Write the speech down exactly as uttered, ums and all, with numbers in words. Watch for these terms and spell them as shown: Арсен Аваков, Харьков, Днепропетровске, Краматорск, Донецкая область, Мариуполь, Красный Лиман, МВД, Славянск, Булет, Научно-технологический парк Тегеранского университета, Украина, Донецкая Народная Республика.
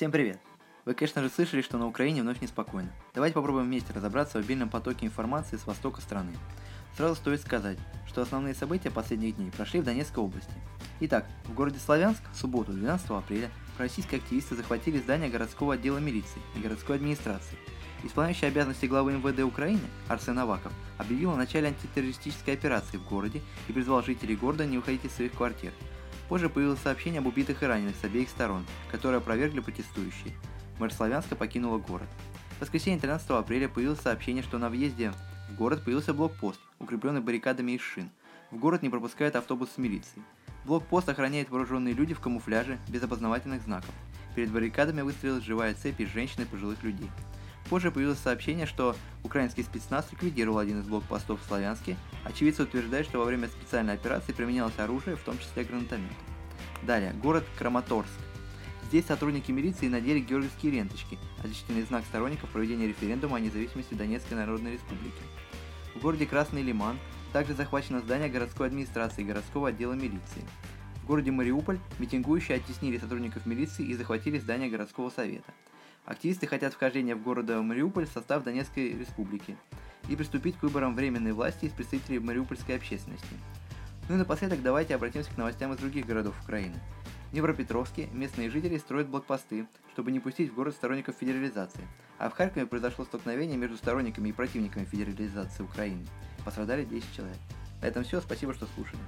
Всем привет! Вы, конечно же, слышали, что на Украине вновь неспокойно. Давайте попробуем вместе разобраться в обильном потоке информации с востока страны. Сразу стоит сказать, что основные события последних дней прошли в Донецкой области. Итак, в городе Славянск в субботу, двенадцатого апреля, российские активисты захватили здание городского отдела милиции и городской администрации. Исполняющий обязанности главы эм вэ дэ Украины Арсен Аваков объявил о начале антитеррористической операции в городе и призвал жителей города не уходить из своих квартир. Позже появилось сообщение об убитых и раненых с обеих сторон, которые опровергли протестующие. Мэр Славянска покинула город. В воскресенье тринадцатого апреля появилось сообщение, что на въезде в город появился блокпост, укрепленный баррикадами из шин. В город не пропускает автобус с милицией. Блокпост охраняет вооруженные люди в камуфляже без опознавательных знаков. Перед баррикадами выстрелилась живая цепь из женщин и пожилых людей. Позже появилось сообщение, что украинский спецназ ликвидировал один из блокпостов в Славянске. Очевидцы утверждают, что во время специальной операции применялось оружие, в том числе гранатомет. Далее, город Краматорск. Здесь сотрудники милиции надели георгиевские ленточки, отличительный знак сторонников проведения референдума о независимости Донецкой Народной Республики. В городе Красный Лиман также захвачено здание городской администрации и городского отдела милиции. В городе Мариуполь митингующие оттеснили сотрудников милиции и захватили здание городского совета. Активисты хотят вхождения в города Мариуполь в состав Донецкой Республики и приступить к выборам временной власти из представителей мариупольской общественности. Ну и напоследок давайте обратимся к новостям из других городов Украины. В Днепропетровске местные жители строят блокпосты, чтобы не пустить в город сторонников федерализации, а в Харькове произошло столкновение между сторонниками и противниками федерализации Украины. Пострадали десять человек. На этом все, спасибо, что слушали.